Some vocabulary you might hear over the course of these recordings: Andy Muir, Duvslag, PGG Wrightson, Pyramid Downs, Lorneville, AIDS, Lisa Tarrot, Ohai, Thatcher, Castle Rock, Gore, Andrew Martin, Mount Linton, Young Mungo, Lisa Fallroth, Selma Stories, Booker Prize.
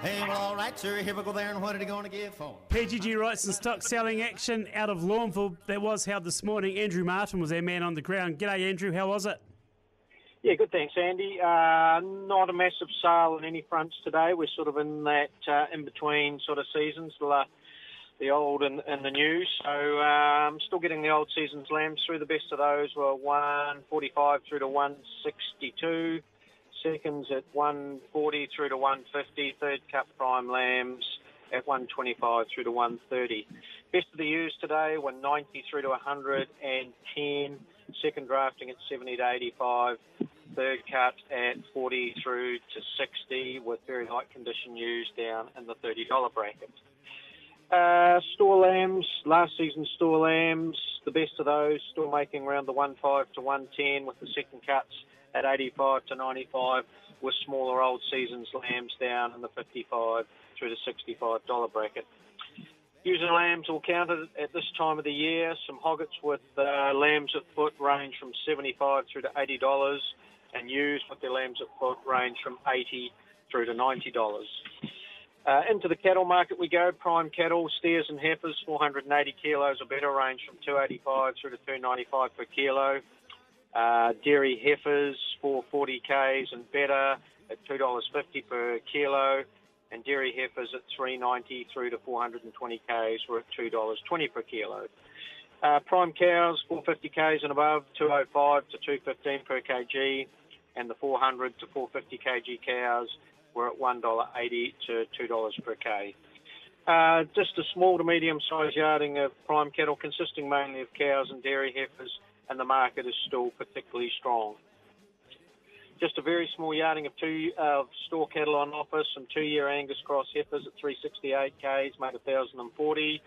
Hey, well, all right, sir. Here we go there, and what are they going to give for? PGG Wrightson stock selling action out of Lorneville that was held this morning. Andrew Martin was their man on the ground. G'day, Andrew. How was it? Yeah, good, thanks, Andy. Not a massive sale on any fronts today. We're sort of in that in-between sort of seasons, the old and the new. So still getting the old season's lambs through. The best of those were 145 through to 162. Seconds at 140 through to 150, third cup prime lambs at 125 through to 130. Best of the ewes today were 90 through to 110, second drafting at 70 to 85, third cut at 40 through to 60 with very light condition ewes down in the $30 bracket. Store lambs, last season store lambs, the best of those still making around the 1.5 to 110 with the second cuts at 85 to 95 with smaller old season's lambs down in the 55 through the $65 bracket. Ewes and lambs all counted at this time of the year. Some hoggets with lambs at foot range from $75 through to $80, and ewes with their lambs at foot range from $80 through to $90. Into the cattle market we go. Prime cattle, steers and heifers, 480 kilos or better, range from $285 through to $295 per kilo. Dairy heifers, 440Ks and better at $2.50 per kilo, and dairy heifers at 390 through to 420Ks were at $2.20 per kilo. Prime cows, 450Ks and above, 205 to 215 per kg, and the 400 to 450 kg cows were at $1.80 to $2 per k. Just a small to medium-sized yarding of prime cattle consisting mainly of cows and dairy heifers, and the market is still particularly strong. Just a very small yarding of store cattle on offer. Some 2-year Angus cross heifers at 368 Ks, made 1,040.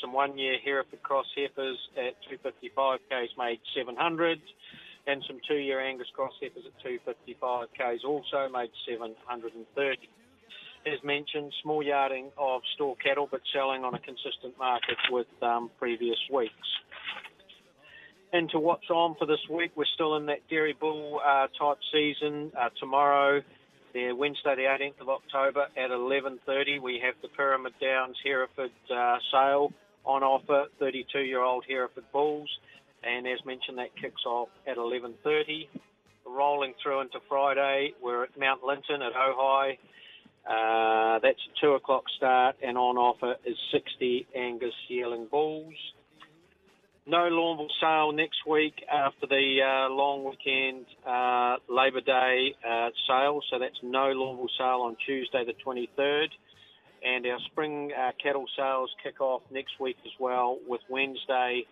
Some 1-year Hereford cross heifers at 255 Ks, made 700. And some 2-year Angus cross heifers at 255 Ks, also made 730. As mentioned, small yarding of store cattle, but selling on a consistent market with previous weeks. Into what's on for this week, we're still in that dairy bull type season. Tomorrow, Wednesday the 18th of October at 11:30, we have the Pyramid Downs Hereford sale on offer, 32-year-old Hereford bulls. And as mentioned, that kicks off at 11:30. Rolling through into Friday, we're at Mount Linton at Ohai. That's a 2 o'clock start, and on offer is 60 Angus yearling bulls. No Lorneville sale next week after the long weekend Labour Day sale, so that's no Lorneville sale on Tuesday the 23rd. And our spring cattle sales kick off next week as well, with Wednesday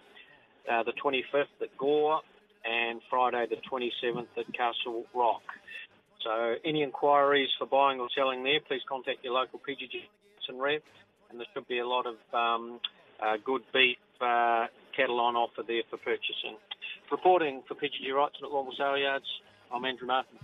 the 25th at Gore and Friday the 27th at Castle Rock. So any inquiries for buying or selling there, please contact your local PGG and rep, and there should be a lot of good beef cattle on offer there for purchasing. Reporting for PGG Wrightson at Lorneville Sale Yards, I'm Andrew Martin.